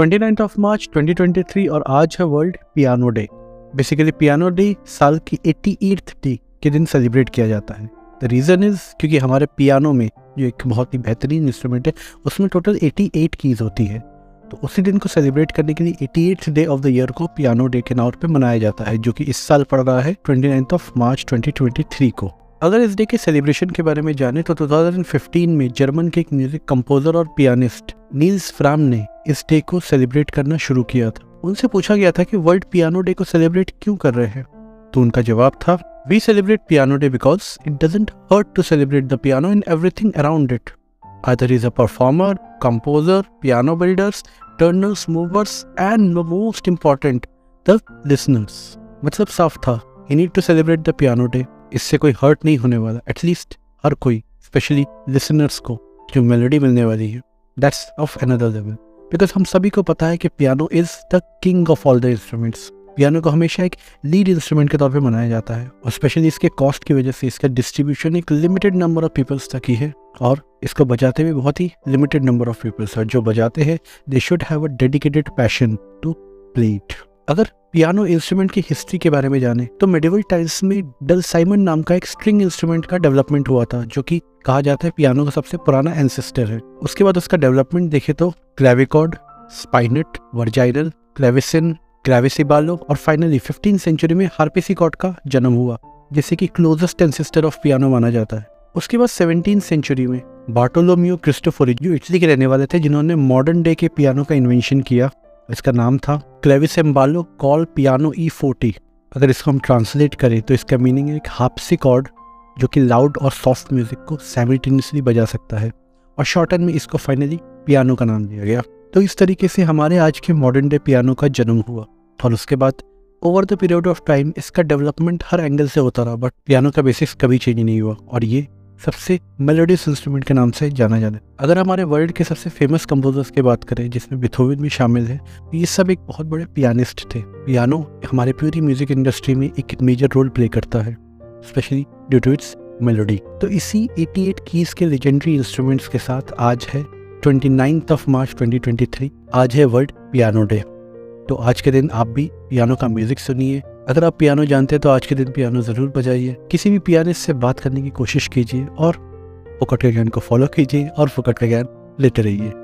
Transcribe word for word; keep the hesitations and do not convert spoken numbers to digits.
उनतीस of March twenty twenty three और आज है world piano day. Basically piano day साल की अठासीठ डे के दिन सेलिब्रेट किया जाता है। द रीज़न इज़ क्योंकि हमारे पियानो में जो एक बहुत ही बेहतरीन इंस्ट्रूमेंट है उसमें टोटल अठासी कीज़ होती है, तो उसी दिन को सेलिब्रेट करने के लिए अठासीठ डे ऑफ द ईयर को पियानो डे के नाम पे मनाया जाता है, जो कि इस साल पड़ रहा है उनतीस of March twenty twenty three को। अगर इस डे के सेलिब्रेशन के बारे में जाने तो दो हज़ार पंद्रह में जर्मन के एक म्यूजिक कंपोजर और पियानिस्ट नील्स फ्राम ने इस डे को सेलिब्रेट करना शुरू किया था। उनसे पूछा गया था कि वर्ल्ड पियानो डे को सेलिब्रेट क्यों कर रहे हैं, तो उनका जवाब था, we celebrate piano day because it doesn't hurt to celebrate the piano and everything around it. Either is a performer, composer, piano builders, turners, movers, and most important, the listeners. मतलब साफ था, you need to celebrate the piano day. इससे कोई hurt नहीं होने वाला, at least हर कोई, especially listeners को जो melody मिलने वाली है, that's of another level. Because हम सभी को पता है कि piano is the king of all the instruments. Piano को हमेशा एक लीड इंस्ट्रूमेंट के तौर पे मनाया जाता है और स्पेशली इसके कॉस्ट की वजह से इसका डिस्ट्रीब्यूशन एक लिमिटेड नंबर ऑफ पीपल्स तक ही है और इसको बजाते हुए बहुत ही लिमिटेड नंबर ऑफ पीपल्स और जो बजाते हैं they should have a dedicated passion to play it. अगर पियानो इंस्ट्रूमेंट की हिस्ट्री के बारे में जाने तो मेडिवल टाइम्स में डल साइमन नाम का एक स्ट्रिंग इंस्ट्रूमेंट का डेवलपमेंट हुआ था, जो कि कहा जाता है पियानो का सबसे पुराना एंसेस्टर है। उसके बाद उसका डेवलपमेंट देखे तो क्लेविकॉर्ड, स्पाइनेट, वर्जाइनल, क्लेविसिन, क्रेविसिबालो और फाइनली फिफ्टीन सेंचुरी में हार्पेसिकॉर्ड का जन्म हुआ, जिसे कि क्लोजेस्ट एंसेस्टर ऑफ पियानो माना जाता है। उसके बाद सेवनटीन सेंचुरी में बार्टोलोमियो क्रिस्टोफोरी, जो इटली के रहने वाले थे, जिन्होंने मॉडर्न डे के पियानो का इन्वेंशन किया। इसका नाम था clavicembalo col piano e forte. अगर इसको हम ट्रांसलेट करें तो इसका मीनिंग है एक हार्पेसिकॉर्ड जो कि लाउड और सॉफ्ट म्यूजिक को साइमल्टेनियसली बजा सकता है और शॉर्टन में इसको फाइनली पियानो का नाम दिया गया। तो इस तरीके से हमारे आज के मॉडर्न डे पियानो का जन्म हुआ और उसके बाद over the period of time इसका डेवलपमेंट हर एंगल से होता रहा, बट पियानो का बेसिक्स कभी चेंज नहीं हुआ और ये सबसे मेलोडियस इंस्ट्रूमेंट के नाम से जाना जाता है। अगर हमारे वर्ल्ड के सबसे फेमस कंपोजर्स की बात करें जिसमें बीथोवन भी शामिल है, तो ये सब एक बहुत बड़े पियानिस्ट थे। पियानो हमारे पूरी म्यूजिक इंडस्ट्री में एक मेजर रोल प्ले करता है, specially due to its melody. तो इसी अठासी कीज के लेजेंडरी इंस्ट्रूमेंट्स के साथ आज है उनतीस of March twenty twenty three, आज है वर्ल्ड पियानो डे। तो आज के दिन आप भी पियानो का म्यूजिक सुनिए। अगर आप पियानो जानते हैं तो आज के दिन पियानो ज़रूर बजाइए, किसी भी पियानिस्ट से बात करने की कोशिश कीजिए और फुकट के ज्ञान को फॉलो कीजिए और फुकट के ज्ञान लेते रहिए।